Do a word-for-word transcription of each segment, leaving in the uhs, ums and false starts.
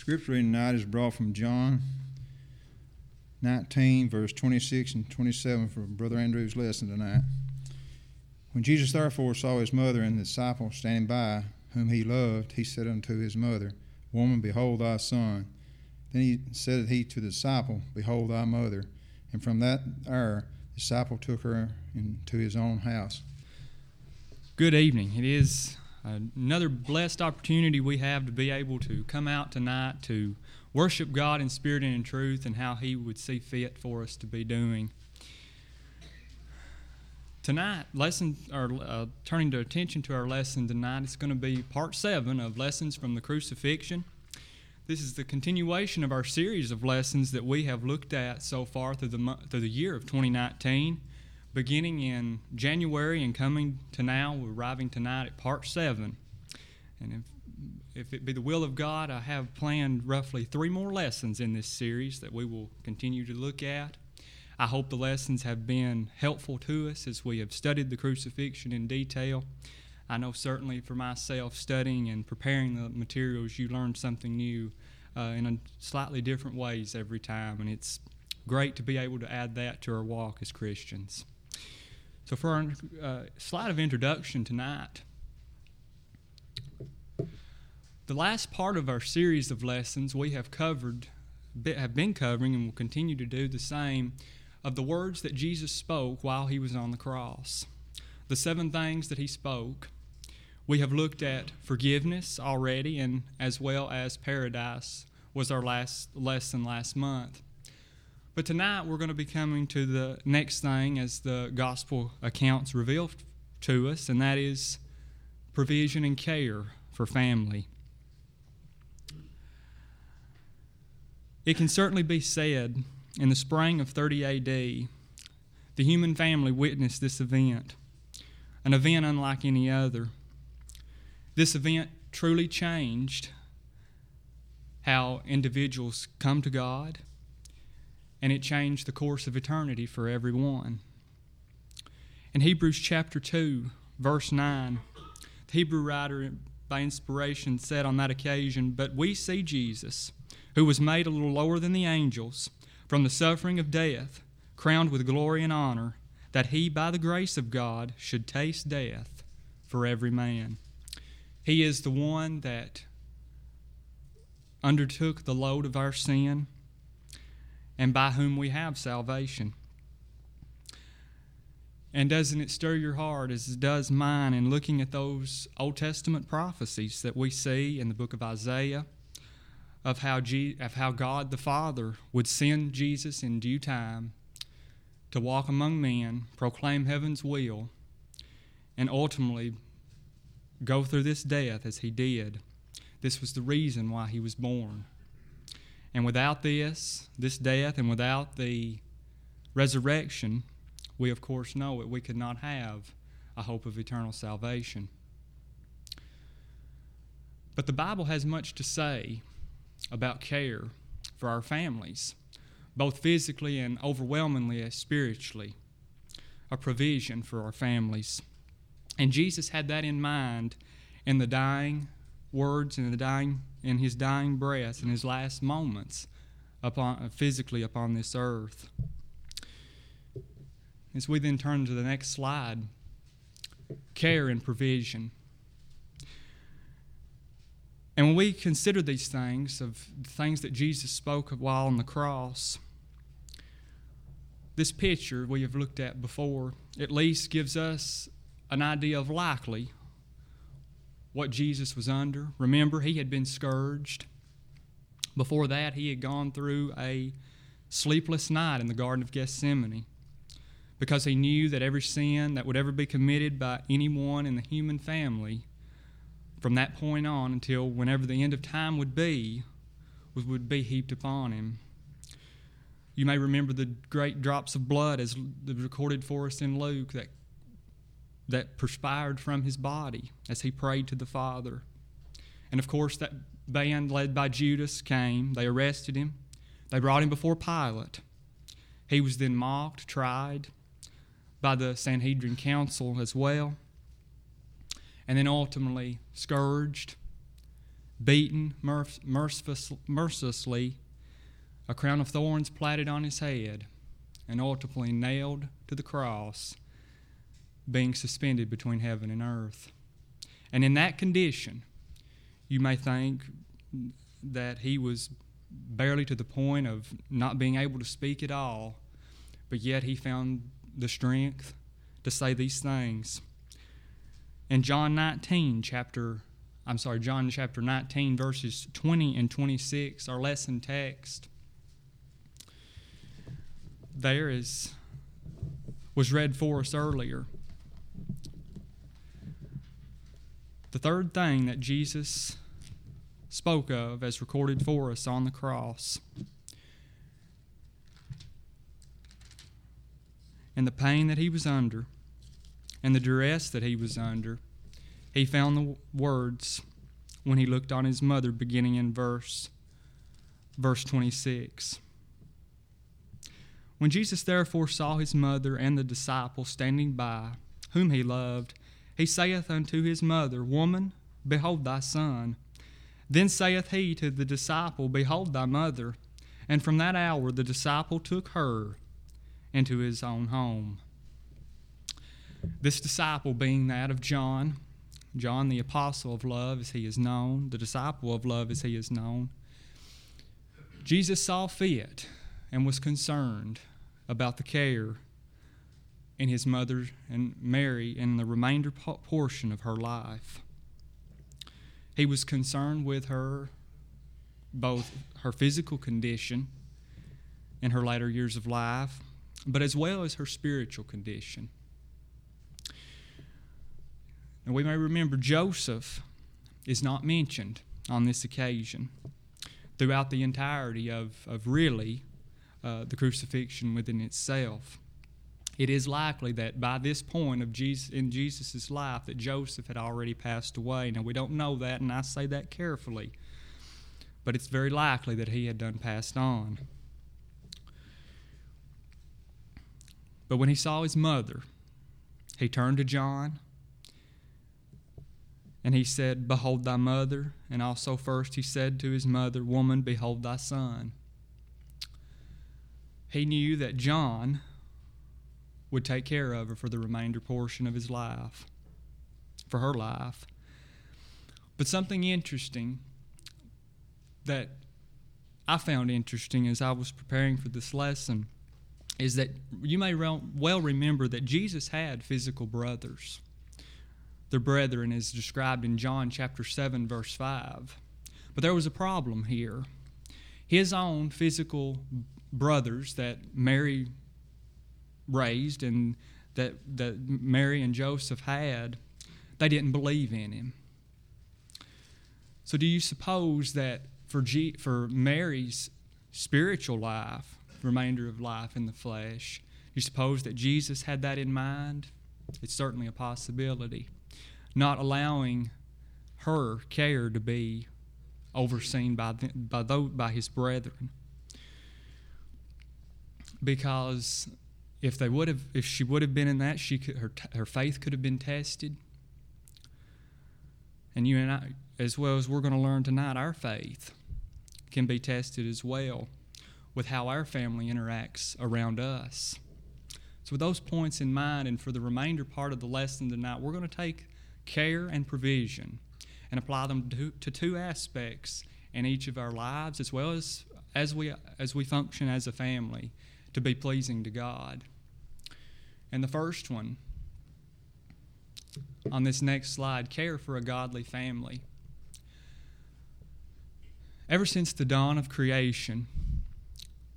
Scripture reading tonight is brought from John nineteen, verse twenty-six and twenty-seven for Brother Andrew's lesson tonight. When Jesus therefore saw his mother and the disciple standing by, whom he loved, he said unto his mother, Woman, behold thy son. Then he said he to the disciple, Behold thy mother. And from that hour the disciple took her into his own house. Good evening. It is another blessed opportunity we have to be able to come out tonight to worship God in spirit and in truth, and how he would see fit for us to be doing. Tonight, lesson, or uh, turning our attention to our lesson tonight, it's going to be part seven of Lessons from the Crucifixion. This is the continuation of our series of lessons that we have looked at so far through the through the year of twenty nineteen, beginning in January and coming to now. We're arriving tonight at part seven. And if, if it be the will of God, I have planned roughly three more lessons in this series that we will continue to look at. I hope the lessons have been helpful to us as we have studied the crucifixion in detail. I know certainly for myself, studying and preparing the materials, you learn something new uh, in a slightly different ways every time, and it's great to be able to add that to our walk as Christians. So for our uh, slide of introduction tonight, the last part of our series of lessons we have covered, have been covering and will continue to do the same, of the words that Jesus spoke while he was on the cross. The seven things that he spoke. We have looked at forgiveness already, and as well as paradise was our last lesson last month. But tonight we're going to be coming to the next thing as the gospel accounts reveal to us, and that is provision and care for family. It can certainly be said, in the spring of thirty A D, the human family witnessed this event. An event unlike any other. This event truly changed how individuals come to God, and it changed the course of eternity for everyone. In Hebrews chapter two, verse nine, the Hebrew writer by inspiration said on that occasion, But we see Jesus, who was made a little lower than the angels, from the suffering of death, crowned with glory and honor, that he, by the grace of God, should taste death for every man. He is the one that undertook the load of our sin, and by whom we have salvation. And doesn't it stir your heart, as it does mine, in looking at those Old Testament prophecies that we see in the book of Isaiah, of how, Je- of how God the Father would send Jesus in due time to walk among men, proclaim heaven's will, and ultimately go through this death as he did. This was the reason why he was born. And without this, this death, and without the resurrection, we of course know it, we could not have a hope of eternal salvation. But the Bible has much to say about care for our families, both physically and overwhelmingly as spiritually, a provision for our families. And Jesus had that in mind in the dying words and the dying in his dying breath in his last moments upon physically upon this earth. As we then turn to the next slide, care and provision. And when we consider these things, of the things that Jesus spoke of while on the cross, this picture we have looked at before at least gives us an idea of likely what Jesus was under. Remember, he had been scourged. Before that, he had gone through a sleepless night in the Garden of Gethsemane because he knew that every sin that would ever be committed by anyone in the human family from that point on until whenever the end of time would be, would be heaped upon him. You may remember the great drops of blood as recorded for us in Luke that, that perspired from his body as he prayed to the Father. And of course that band led by Judas came. They arrested him. They brought him before Pilate. He was then mocked, tried by the Sanhedrin council as well, and then ultimately scourged, beaten mercilessly, a crown of thorns platted on his head, and ultimately nailed to the cross, being suspended between heaven and earth. And in that condition, you may think that he was barely to the point of not being able to speak at all, but yet he found the strength to say these things. In John nineteen, chapter, I'm sorry, John chapter nineteen, verses twenty and twenty-six, our lesson text, there is, was read for us earlier. The third thing that Jesus spoke of as recorded for us on the cross. And the pain that he was under, and the duress that he was under, he found the words when he looked on his mother, beginning in verse, verse twenty-six. When Jesus therefore saw his mother and the disciple standing by, whom he loved, he saith unto his mother, Woman, behold thy son. Then saith he to the disciple, Behold thy mother. And from that hour the disciple took her into his own home. This disciple being that of John, John the apostle of love as he is known, the disciple of love as he is known, Jesus saw fit and was concerned about the care in his mother and Mary in the remainder portion of her life. He was concerned with her, both her physical condition in her later years of life, but as well as her spiritual condition. And we may remember Joseph is not mentioned on this occasion throughout the entirety of, of really uh, the crucifixion within itself. It is likely that by this point of Jesus, in Jesus' life, that Joseph had already passed away. Now, we don't know that, and I say that carefully, but it's very likely that he had done passed on. But when he saw his mother, he turned to John, and he said, Behold thy mother. And also first he said to his mother, Woman, behold thy son. He knew that John would take care of her for the remainder portion of his life, for her life. But something interesting that I found interesting as I was preparing for this lesson is that you may well remember that Jesus had physical brothers. Their brethren is described in John chapter seven, verse five. But there was a problem here. His own physical brothers that Mary raised and that that Mary and Joseph had, they didn't believe in him. So do you suppose that for G, for Mary's spiritual life, remainder of life in the flesh, do you suppose that Jesus had that in mind? It's certainly a possibility. Not allowing her care to be overseen by the, by those, by his brethren. Because If they would have, if she would have been in that, she could, her her faith could have been tested. And you and I, as well as we're going to learn tonight, our faith can be tested as well with how our family interacts around us. So with those points in mind, and for the remainder part of the lesson tonight, we're going to take care and provision and apply them to, to two aspects in each of our lives, as well as as we as we function as a family, to be pleasing to God. And the first one on this next slide, care for a godly family. Ever since the dawn of creation,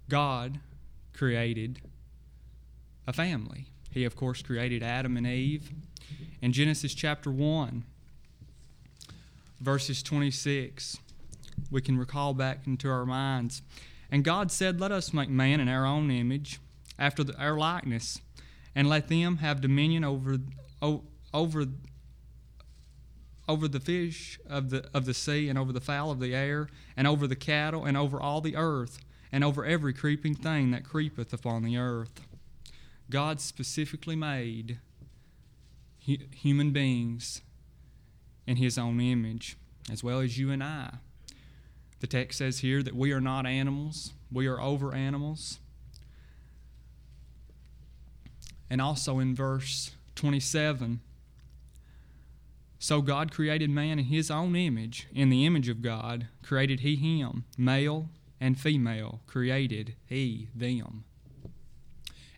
God created a family. He, of course, created Adam and Eve. In Genesis chapter one, verses twenty-six, we can recall back into our minds, And God said, Let us make man in our own image, after the, our likeness, and let them have dominion over over over the fish of the of the sea, and over the fowl of the air, and over the cattle, and over all the earth, and over every creeping thing that creepeth upon the earth. God specifically made hu- human beings in his own image. as well as you and I. The text says here that we are not animals. We are over animals. And also in verse twenty-seven, so God created man in his own image. In the image of God created he him. Male and female created he them.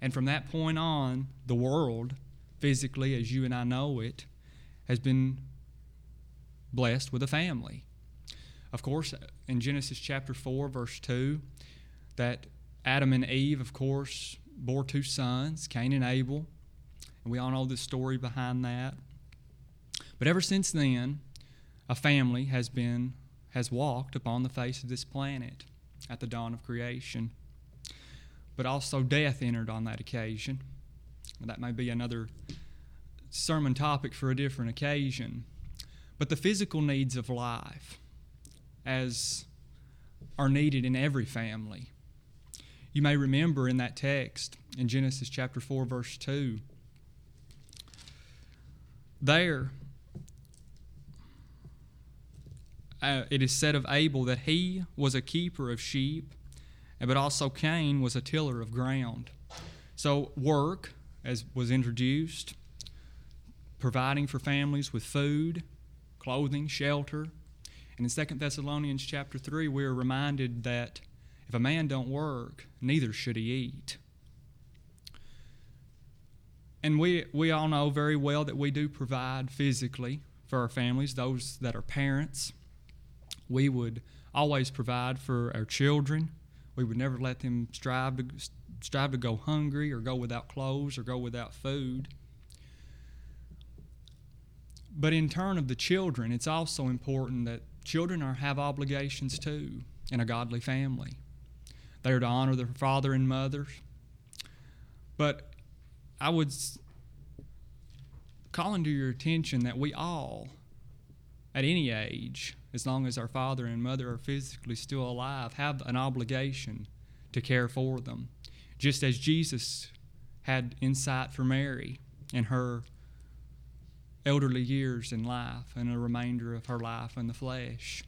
And from that point on, the world, physically as you and I know it, has been blessed with a family. Of course, in Genesis chapter four, verse two, that Adam and Eve, of course, bore two sons, Cain and Abel. And we all know the story behind that. But ever since then, a family has been, has walked upon the face of this planet at the dawn of creation. But also death entered on that occasion. That may be another sermon topic for a different occasion. But the physical needs of life, as are needed in every family. You may remember in that text, in Genesis chapter four, verse two, there uh, it is said of Abel that he was a keeper of sheep, but also Cain was a tiller of ground. So work, as was introduced, providing for families with food, clothing, shelter. And in Second Thessalonians chapter three, we are reminded that if a man don't work, neither should he eat. And we, we all know very well that we do provide physically for our families, those that are parents. We would always provide for our children. We would never let them strive to, strive to go hungry or go without clothes or go without food. But in turn of the children, it's also important that children are, have obligations too in a godly family. They are to honor their father and mother. But I would call into your attention that we all, at any age, as long as our father and mother are physically still alive, have an obligation to care for them. Just as Jesus had insight for Mary in her elderly years in life and the remainder of her life in the flesh.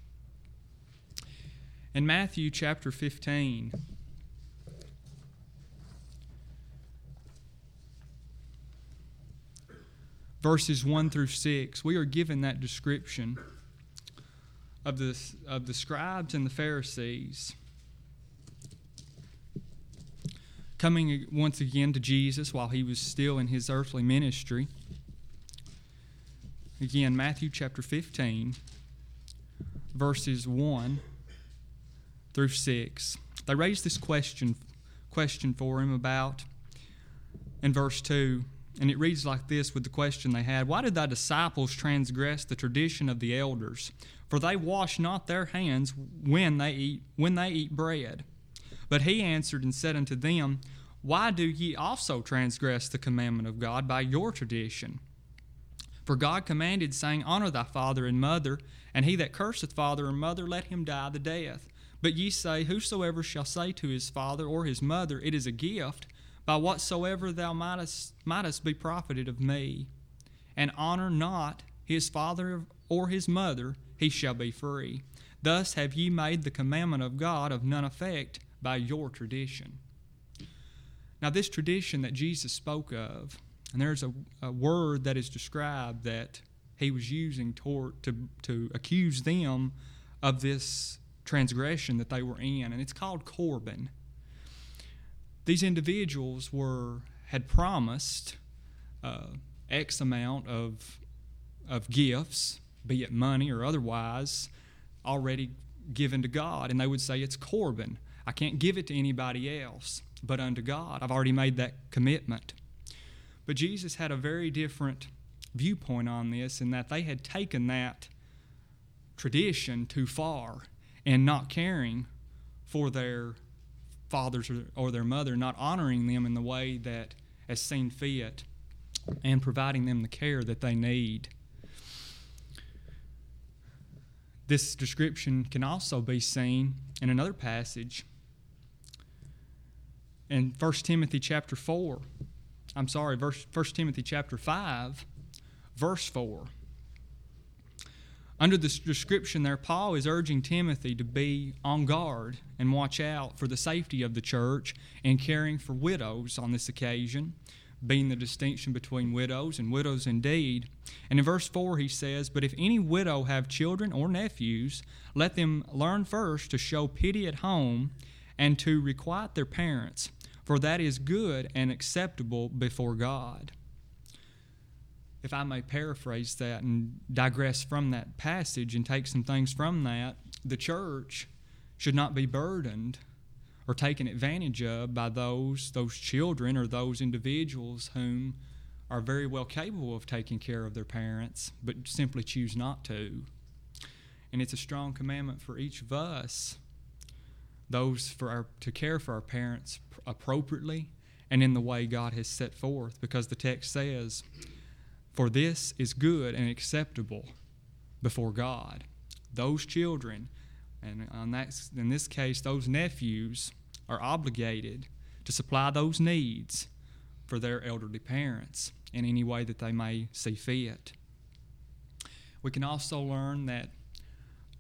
In Matthew chapter fifteen, verses one through six, we are given that description of the, of the scribes and the Pharisees coming once again to Jesus while he was still in his earthly ministry. Again, Matthew chapter fifteen, verses one through six. They raised this question, question for him about, in verse two, and it reads like this with the question they had, "Why did thy disciples transgress the tradition of the elders? For they wash not their hands when they eat, when they eat bread." But he answered and said unto them, "Why do ye also transgress the commandment of God by your tradition? For God commanded, saying, Honor thy father and mother, and he that curseth father or mother, let him die the death. But ye say, Whosoever shall say to his father or his mother, It is a gift, by whatsoever thou mightest, mightest be profited of me. And honor not his father or his mother, he shall be free. Thus have ye made the commandment of God of none effect by your tradition." Now this tradition that Jesus spoke of, and there's a, a word that is described that he was using toward, to, to accuse them of this transgression that they were in, and it's called Corban. These individuals were had promised uh, X amount of of gifts, be it money or otherwise, already given to God, and they would say it's Corban. I can't give it to anybody else but unto God. I've already made that commitment. But Jesus had a very different viewpoint on this in that they had taken that tradition too far and not caring for their fathers or their mother, not honoring them in the way that has seen fit and providing them the care that they need. This description can also be seen in another passage in First Timothy chapter four I'm sorry, verse, First Timothy chapter five, verse four. Under this description there, Paul is urging Timothy to be on guard and watch out for the safety of the church and caring for widows on this occasion, being the distinction between widows and widows indeed. And in verse four he says, "But if any widow have children or nephews, let them learn first to show pity at home and to requite their parents, for that is good and acceptable before God." If I may paraphrase that and digress from that passage and take some things from that, the church should not be burdened or taken advantage of by those, those children or those individuals whom are very well capable of taking care of their parents, but simply choose not to. And it's a strong commandment for each of us, those for our, to care for our parents appropriately and in the way God has set forth, because the text says, "For this is good and acceptable before God." Those children, and on that, in this case, those nephews, are obligated to supply those needs for their elderly parents in any way that they may see fit. We can also learn that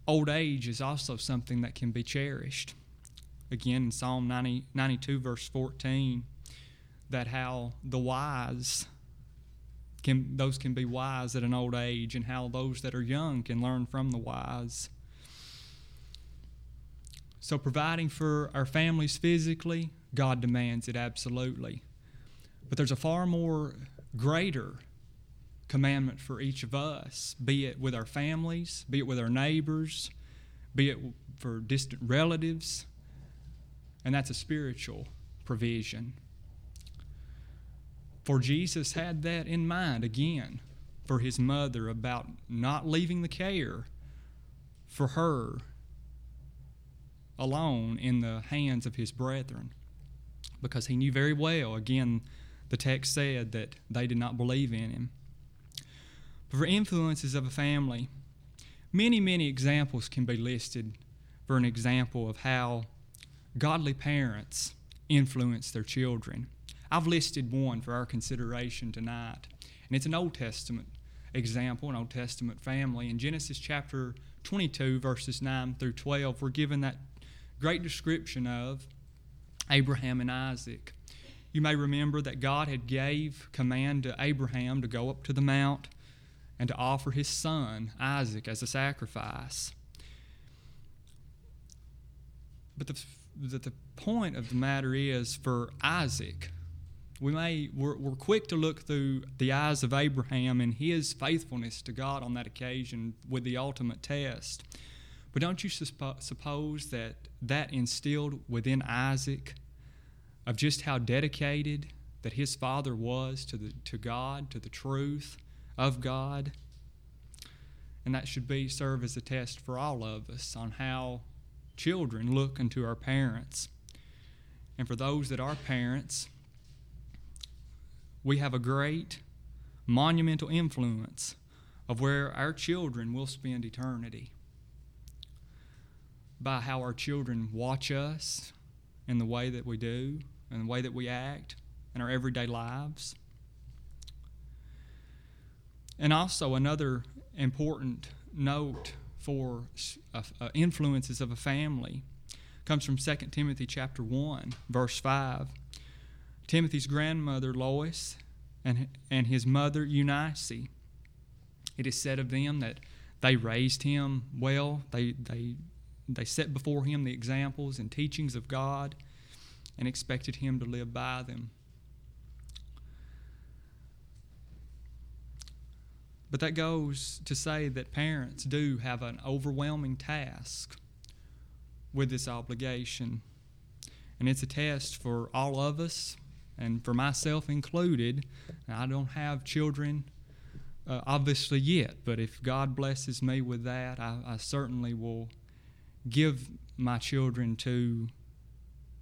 old age is also something that can be cherished. Again, in Psalm ninety, ninety-two, verse fourteen, that how the wise... Can, those can be wise at an old age, and how those that are young can learn from the wise. So providing for our families physically, God demands it absolutely. But there's a far more greater commandment for each of us, be it with our families, be it with our neighbors, be it for distant relatives, and that's a spiritual provision. For Jesus had that in mind, again, for his mother, about not leaving the care for her alone in the hands of his brethren, because he knew very well, again, the text said that they did not believe in him. But for influences of a family, many, many examples can be listed for an example of how godly parents influence their children. I've listed one for our consideration tonight, and it's an Old Testament example, an Old Testament family. In Genesis chapter twenty-two, verses nine through twelve, we're given that great description of Abraham and Isaac. You may remember that God had gave command to Abraham to go up to the mount and to offer his son, Isaac, as a sacrifice. But the, the, the point of the matter is, for Isaac, We may, we're, we're quick to look through the eyes of Abraham and his faithfulness to God on that occasion with the ultimate test. But don't you suspo- suppose that that instilled within Isaac of just how dedicated that his father was to the to God, to the truth of God? And that should be serve as a test for all of us on how children look unto our parents. And for those that are parents, we have a great, monumental influence of where our children will spend eternity by how our children watch us in the way that we do, in the way that we act, in our everyday lives. And also another important note for influences of a family comes from Second Timothy chapter one, verse five. Timothy's grandmother, Lois, and and his mother, Eunice. It is said of them that they raised him well. They, they, they set before him the examples and teachings of God and expected him to live by them. But that goes to say that parents do have an overwhelming task with this obligation. And it's a test for all of us, and for myself included. I don't have children, uh, obviously, yet, but if God blesses me with that, I, I certainly will give my children to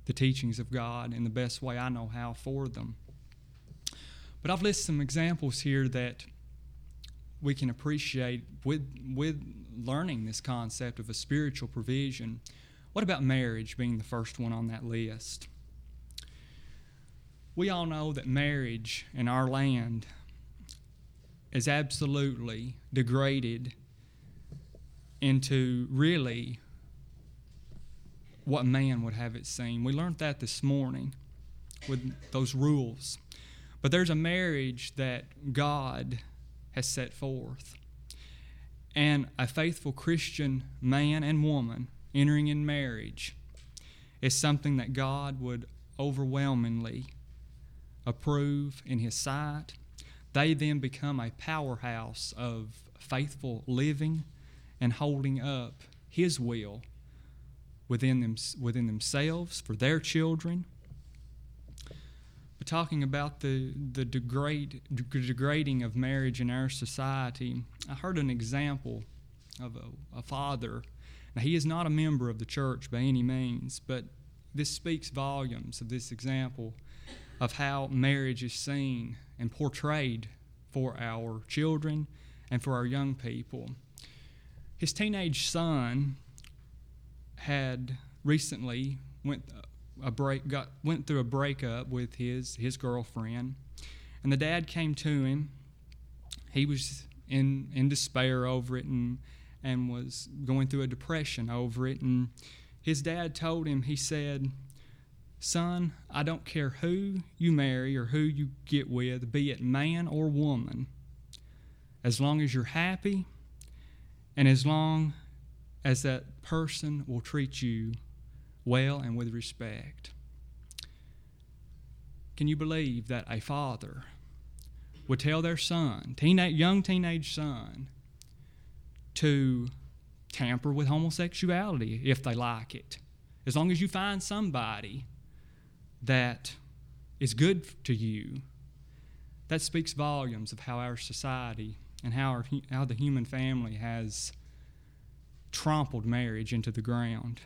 the teachings of God in the best way I know how for them. But I've listed some examples here that we can appreciate with, with learning this concept of a spiritual provision. What about marriage being the first one on that list? We all know that marriage in our land is absolutely degraded into really what man would have it seem. We learned that this morning with those rules. But there's a marriage that God has set forth. And a faithful Christian man and woman entering in marriage is something that God would overwhelmingly approve in His sight. They then become a powerhouse of faithful living and holding up His will within them, within themselves, for their children. But talking about the, the degrade, degrading of marriage in our society, I heard an example of a, a father. Now, he is not a member of the church by any means, but this speaks volumes of this example of how marriage is seen and portrayed for our children and for our young people. His teenage son had recently went a break got went through a breakup with his his girlfriend, and the dad came to him. He was in in despair over it and and was going through a depression over it, and his dad told him, he said, "Son, I don't care who you marry or who you get with, be it man or woman, as long as you're happy and as long as that person will treat you well and with respect." Can you believe that a father would tell their son, teenage, young teenage son, to tamper with homosexuality if they like it? As long as you find somebody that is good to you. That speaks volumes of how our society and how, our, how the human family has trampled marriage into the ground.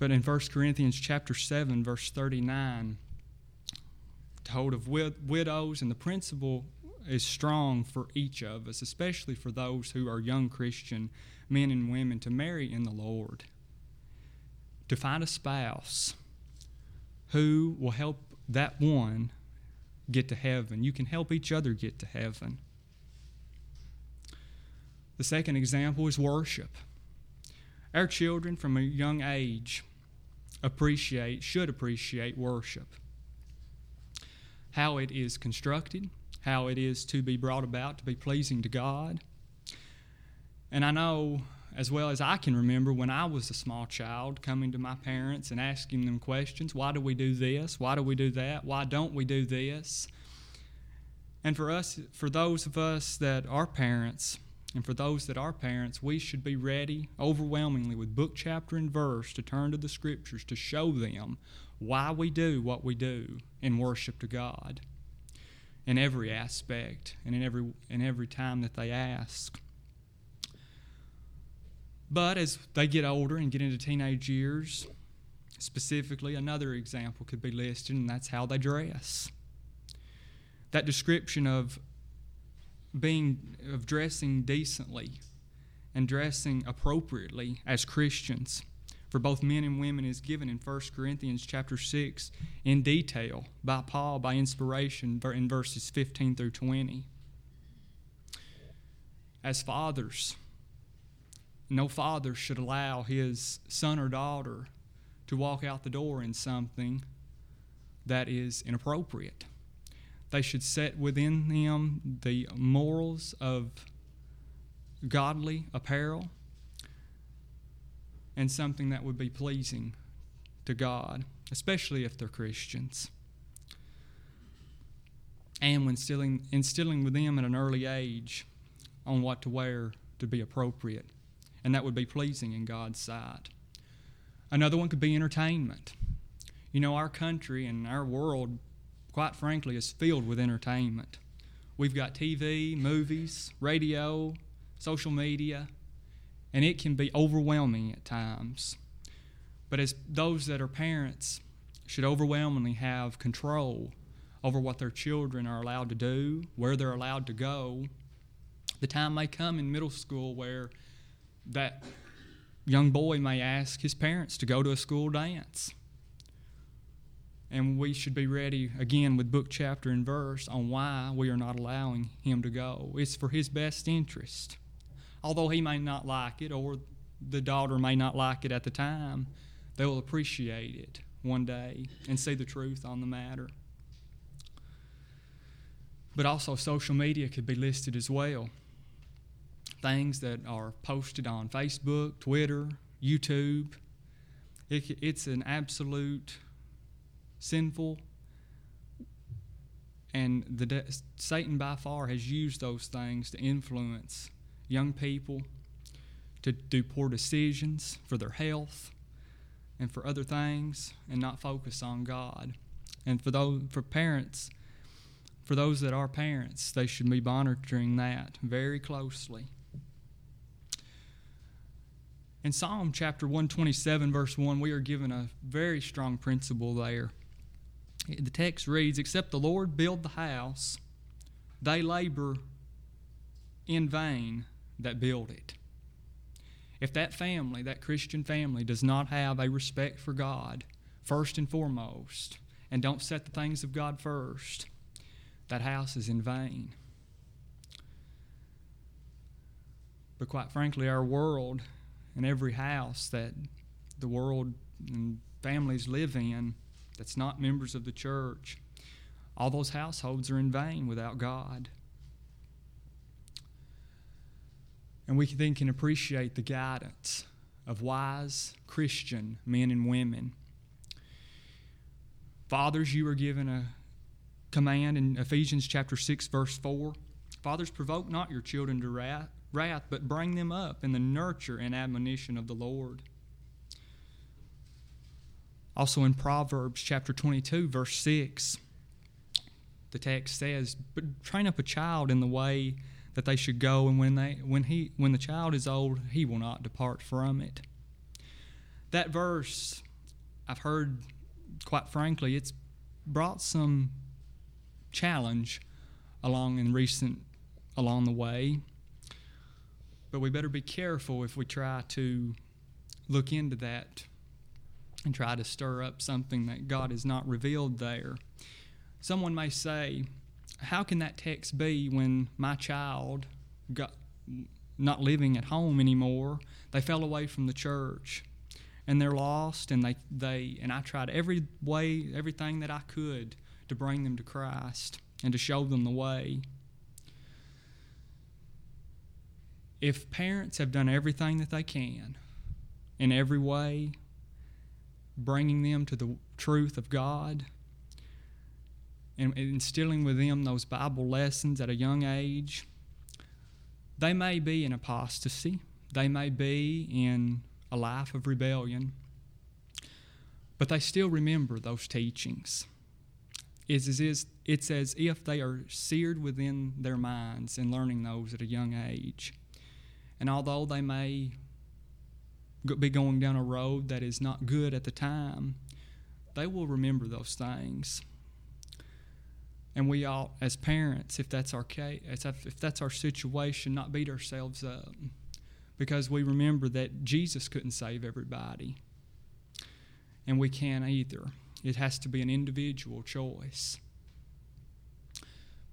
But in First Corinthians chapter seven, verse thirty-nine, told of wid- widows, and the principle is strong for each of us, especially for those who are young Christian men and women, to marry in the Lord, to find a spouse who will help that one get to heaven. You can help each other get to heaven. The second example is worship. Our children from a young age appreciate, should appreciate worship. How it is constructed, how it is to be brought about, to be pleasing to God. And I know, as well as I can remember, when I was a small child, coming to my parents and asking them questions, why do we do this? Why do we do that? Why don't we do this? And for us, for those of us that are parents, and for those that are parents, we should be ready, overwhelmingly, with book, chapter, and verse, to turn to the Scriptures to show them why we do what we do in worship to God, in every aspect and in every in every time that they ask. But as they get older and get into teenage years, specifically, another example could be listed, and that's how they dress. That description of being of dressing decently and dressing appropriately as Christians for both men and women is given in First Corinthians chapter six in detail by Paul, by inspiration, in verses fifteen through twenty. As fathers, no father should allow his son or daughter to walk out the door in something that is inappropriate. They should set within them the morals of godly apparel and something that would be pleasing to God, especially if they're Christians. And when instilling, instilling with them at an early age on what to wear to be appropriate, and that would be pleasing in God's sight. Another one could be entertainment. You know, our country and our world, quite frankly, is filled with entertainment. We've got T V, movies, radio, social media, and it can be overwhelming at times. But as those that are parents should overwhelmingly have control over what their children are allowed to do, where they're allowed to go. The time may come in middle school where that young boy may ask his parents to go to a school dance. And we should be ready, again, with book, chapter, and verse on why we are not allowing him to go. It's for his best interest. although he may not like it or the daughter may not like it at the time, they will appreciate it one day and see the truth on the matter. But also social media could be listed as well. Things that are posted on Facebook, Twitter, YouTube. It, it's an absolute sinful, and the de- Satan by far has used those things to influence young people to do poor decisions for their health and for other things, and not focus on God. And for those for parents, for those that are parents, they should be monitoring that very closely. In Psalm chapter one twenty-seven, verse one, we are given a very strong principle there. The text reads, "Except the Lord build the house, they labor in vain that build it." If that family, that Christian family, does not have a respect for God first and foremost, and don't set the things of God first, that house is in vain. But quite frankly, our world and every house that the world and families live in that's not members of the church, all those households are in vain without God. And we then can appreciate the guidance of wise Christian men and women. Fathers, you are given a command in Ephesians chapter six, verse four. "Fathers, provoke not your children to wrath, wrath, but bring them up in the nurture and admonition of the Lord." Also in Proverbs chapter twenty-two, verse six, the text says, "But train up a child in the way that they should go, and when they when he when the child is old, he will not depart from it." That verse, I've heard, quite frankly, it's brought some challenge along in recent along the way. But we better be careful if we try to look into that and try to stir up something that God has not revealed there. Someone may say, "How can that text be when my child, got not living at home anymore, they fell away from the church, and they're lost, and they, they and I tried every way, everything that I could to bring them to Christ and to show them the way." If parents have done everything that they can in every way, bringing them to the truth of God, and instilling with them those Bible lessons at a young age, they may be in apostasy. They may be in a life of rebellion. But they still remember those teachings. It's as, if, it's as if they are seared within their minds in learning those at a young age. And although they may be going down a road that is not good at the time, they will remember those things. And we ought, as parents, if that's our case, if that's our situation, not beat ourselves up, because we remember that Jesus couldn't save everybody, and we can't either. It has to be an individual choice.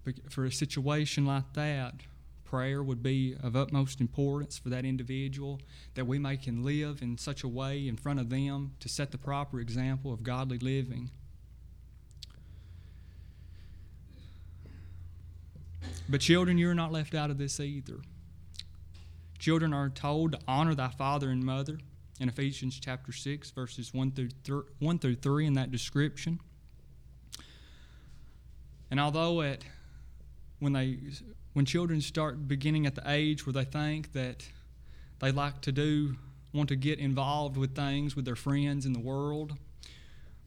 But for a situation like that, prayer would be of utmost importance for that individual, that we may can live in such a way in front of them to set the proper example of godly living. But children, you're not left out of this either. Children are told to honor thy father and mother in Ephesians chapter six, verses one through three in that description. And although it, when they, when children start beginning at the age where they think that they like to do, want to get involved with things with their friends in the world,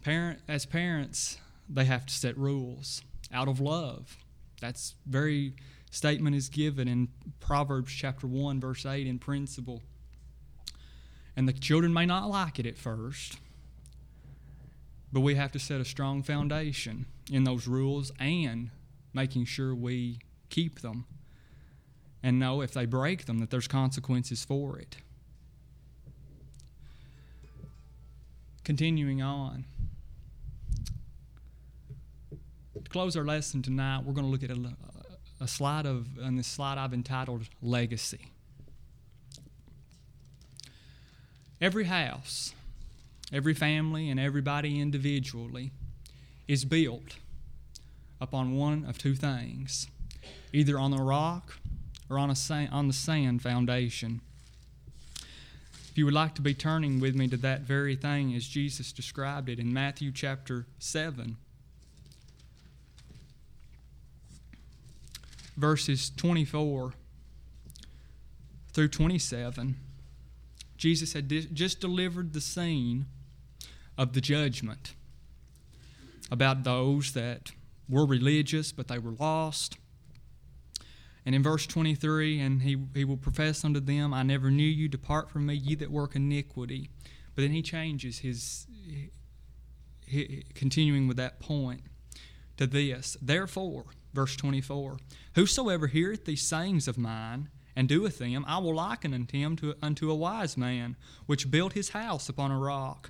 parent, as parents, they have to set rules out of love. That's very statement is given in Proverbs chapter one, verse eight, in principle. And the children may not like it at first, but we have to set a strong foundation in those rules and making sure we keep them and know if they break them that there's consequences for it. Continuing on. To close our lesson tonight, we're going to look at a, a slide of, on this slide I've entitled Legacy. Every house, every family, and everybody individually is built upon one of two things, either on the rock or on, a sand, on the sand foundation. If you would like to be turning with me to that very thing as Jesus described it in Matthew chapter seven, verses twenty-four through twenty-seven, Jesus had di- just delivered the scene of the judgment about those that were religious, but they were lost. And in verse twenty-three, and he, he will profess unto them, I never knew you, depart from me, ye that work iniquity. But then he changes his, his continuing with that point, to this. Therefore, verse twenty-four, whosoever heareth these sayings of mine, and doeth them, I will liken unto him to, unto a wise man, which built his house upon a rock.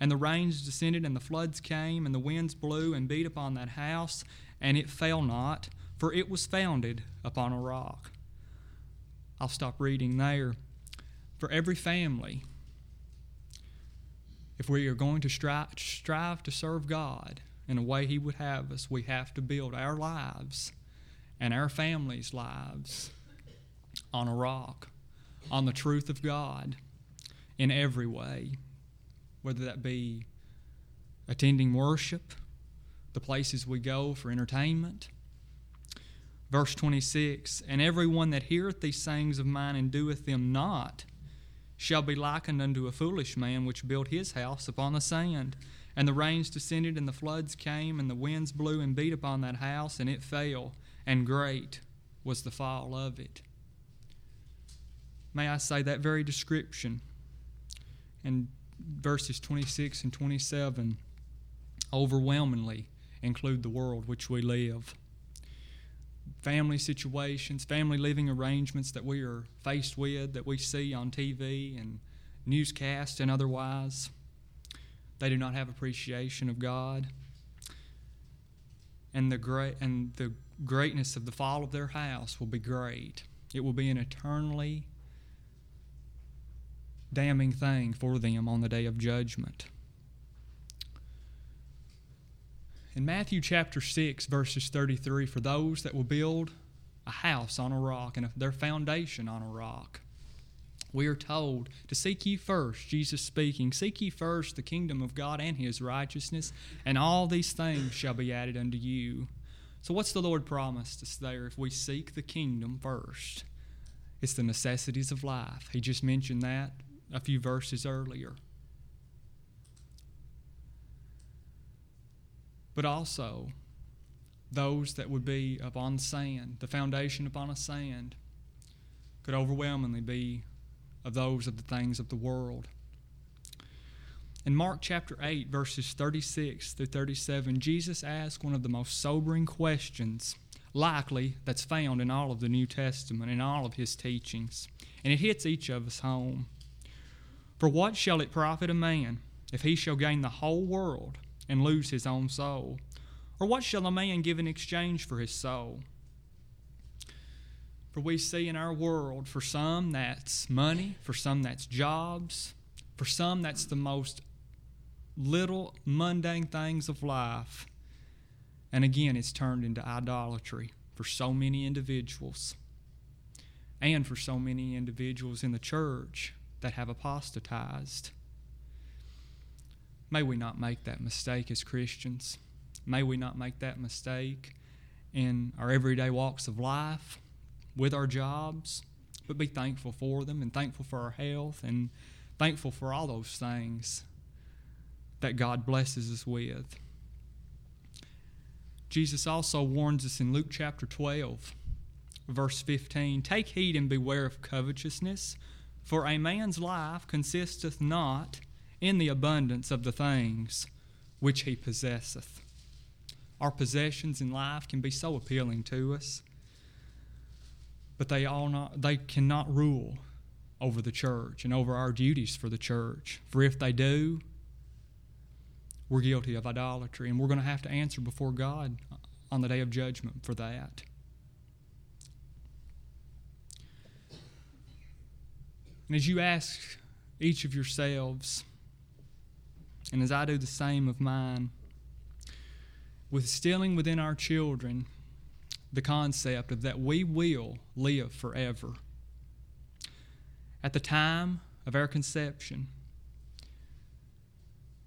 And the rains descended, and the floods came, and the winds blew, and beat upon that house, and it fell not, for it was founded upon a rock. I'll stop reading there. For every family, if we are going to strive, strive to serve God in a way He would have us, we have to build our lives and our families' lives on a rock, on the truth of God in every way, whether that be attending worship, the places we go for entertainment. Verse twenty-six, and everyone that heareth these sayings of mine and doeth them not shall be likened unto a foolish man which built his house upon the sand. And the rains descended, and the floods came, and the winds blew and beat upon that house, and it fell, and great was the fall of it. May I say that very description in verses twenty-six and twenty-seven overwhelmingly include the world which we live. Family situations, family living arrangements that we are faced with, that we see on T V and newscasts and otherwise, they do not have appreciation of God. And the great and the greatness of the fall of their house will be great. It will be an eternally damning thing for them on the day of judgment. In Matthew chapter six, verses thirty-three, for those that will build a house on a rock and their foundation on a rock, we are told to seek ye first, Jesus speaking, seek ye first the kingdom of God and His righteousness, and all these things shall be added unto you. So what's the Lord promised us there if we seek the kingdom first? It's the necessities of life. He just mentioned that a few verses earlier. But also, those that would be upon sand, the foundation upon a sand, could overwhelmingly be of those of the things of the world. In Mark chapter eight, verses thirty-six through thirty-seven, Jesus asked one of the most sobering questions, likely, that's found in all of the New Testament, in all of His teachings. And it hits each of us home. For what shall it profit a man if he shall gain the whole world and lose his own soul? Or what shall a man give in exchange for his soul? For we see in our world, for some that's money, for some that's jobs, for some that's the most little mundane things of life. And again, it's turned into idolatry for so many individuals, and for so many individuals in the church that have apostatized. May we not make that mistake as Christians. May we not make that mistake in our everyday walks of life, with our jobs, but be thankful for them and thankful for our health and thankful for all those things that God blesses us with. Jesus also warns us in Luke chapter twelve, verse fifteen, take heed and beware of covetousness, for a man's life consisteth not in the abundance of the things which he possesseth. Our possessions in life can be so appealing to us, but they all not, they cannot rule over the church and over our duties for the church. For if they do, we're guilty of idolatry, and we're going to have to answer before God on the day of judgment for that. And as you ask each of yourselves, and as I do the same of mine, with instilling within our children the concept of that we will live forever. At the time of our conception,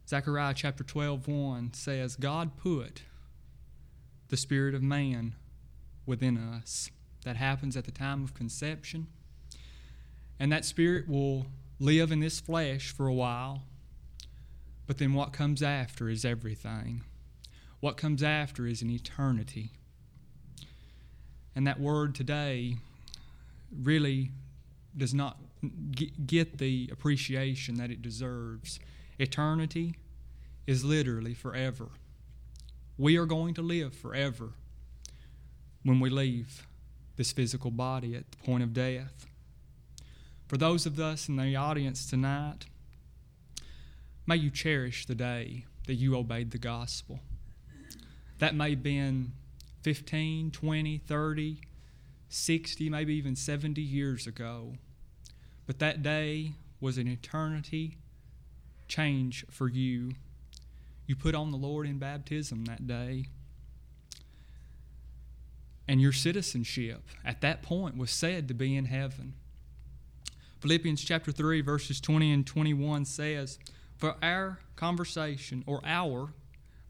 Zechariah chapter twelve, one says, God put the spirit of man within us. That happens at the time of conception. And that spirit will live in this flesh for a while. But then what comes after is everything. What comes after is an eternity. And that word today really does not get the appreciation that it deserves. Eternity is literally forever. We are going to live forever when we leave this physical body at the point of death. For those of us in the audience tonight, may you cherish the day that you obeyed the gospel. That may have been fifteen, twenty, thirty, sixty, maybe even seventy years ago. But that day was an eternity change for you. You put on the Lord in baptism that day. And your citizenship at that point was said to be in heaven. Philippians chapter three, verses twenty and twenty-one says, For our conversation, or our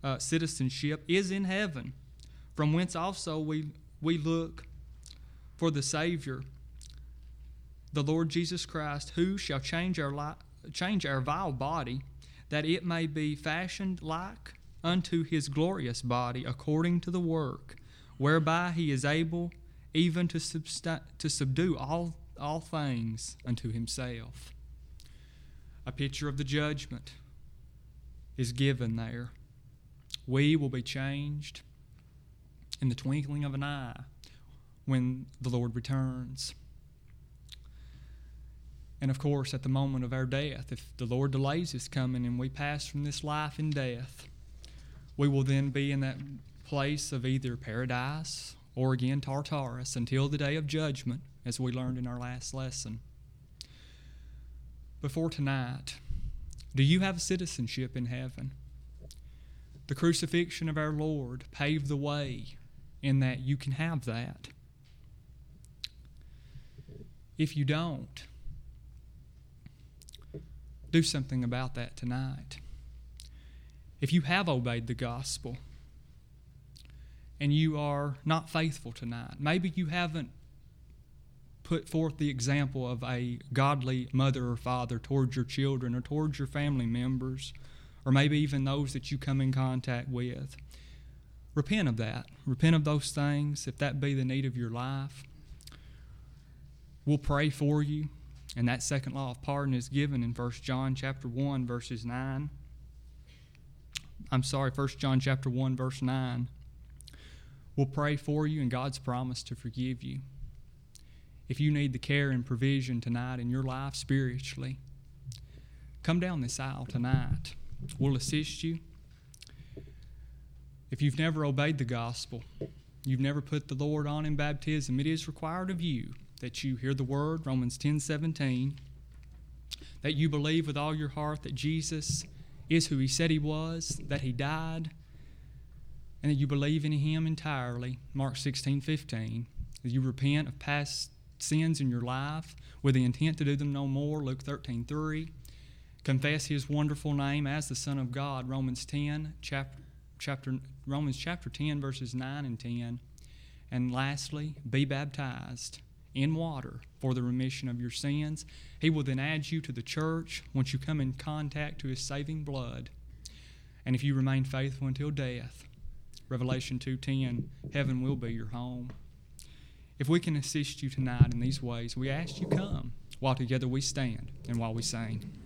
uh, citizenship, is in heaven, from whence also we, we look for the Savior, the Lord Jesus Christ, who shall change our life, change our vile body, that it may be fashioned like unto his glorious body, according to the work whereby he is able even to subst- to subdue all, all things unto himself. A picture of the judgment is given there. We will be changed in the twinkling of an eye when the Lord returns. And of course, at the moment of our death, if the Lord delays his coming and we pass from this life in death, we will then be in that place of either paradise or again Tartarus until the day of judgment, as we learned in our last lesson. Before tonight, do you have a citizenship in heaven? The crucifixion of our Lord paved the way in that you can have that. If you don't, do something about that tonight. If you have obeyed the gospel and you are not faithful tonight, maybe you haven't put forth the example of a godly mother or father towards your children or towards your family members, or maybe even those that you come in contact with, repent of that. Repent of those things, if that be the need of your life. We'll pray for you. And that second law of pardon is given in First John chapter one, verses nine. I'm sorry, First John chapter one, verse nine. We'll pray for you, and God's promise to forgive you. If you need the care and provision tonight in your life spiritually, come down this aisle tonight. We'll assist you. If you've never obeyed the gospel, you've never put the Lord on in baptism, it is required of you that you hear the word, Romans ten seventeen, that you believe with all your heart that Jesus is who he said he was, that he died, and that you believe in him entirely, Mark sixteen fifteen, that you repent of past sins in your life with the intent to do them no more, Luke thirteen three, confess his wonderful name as the Son of God, Romans ten chapter, chapter Romans chapter ten verses nine and ten, and lastly, be baptized in water for the remission of your sins. He will then add you to the church once you come in contact to his saving blood. And if you remain faithful until death, Revelation two ten, heaven will be your home. If we can assist you tonight in these ways, we ask you come while together we stand and while we sing.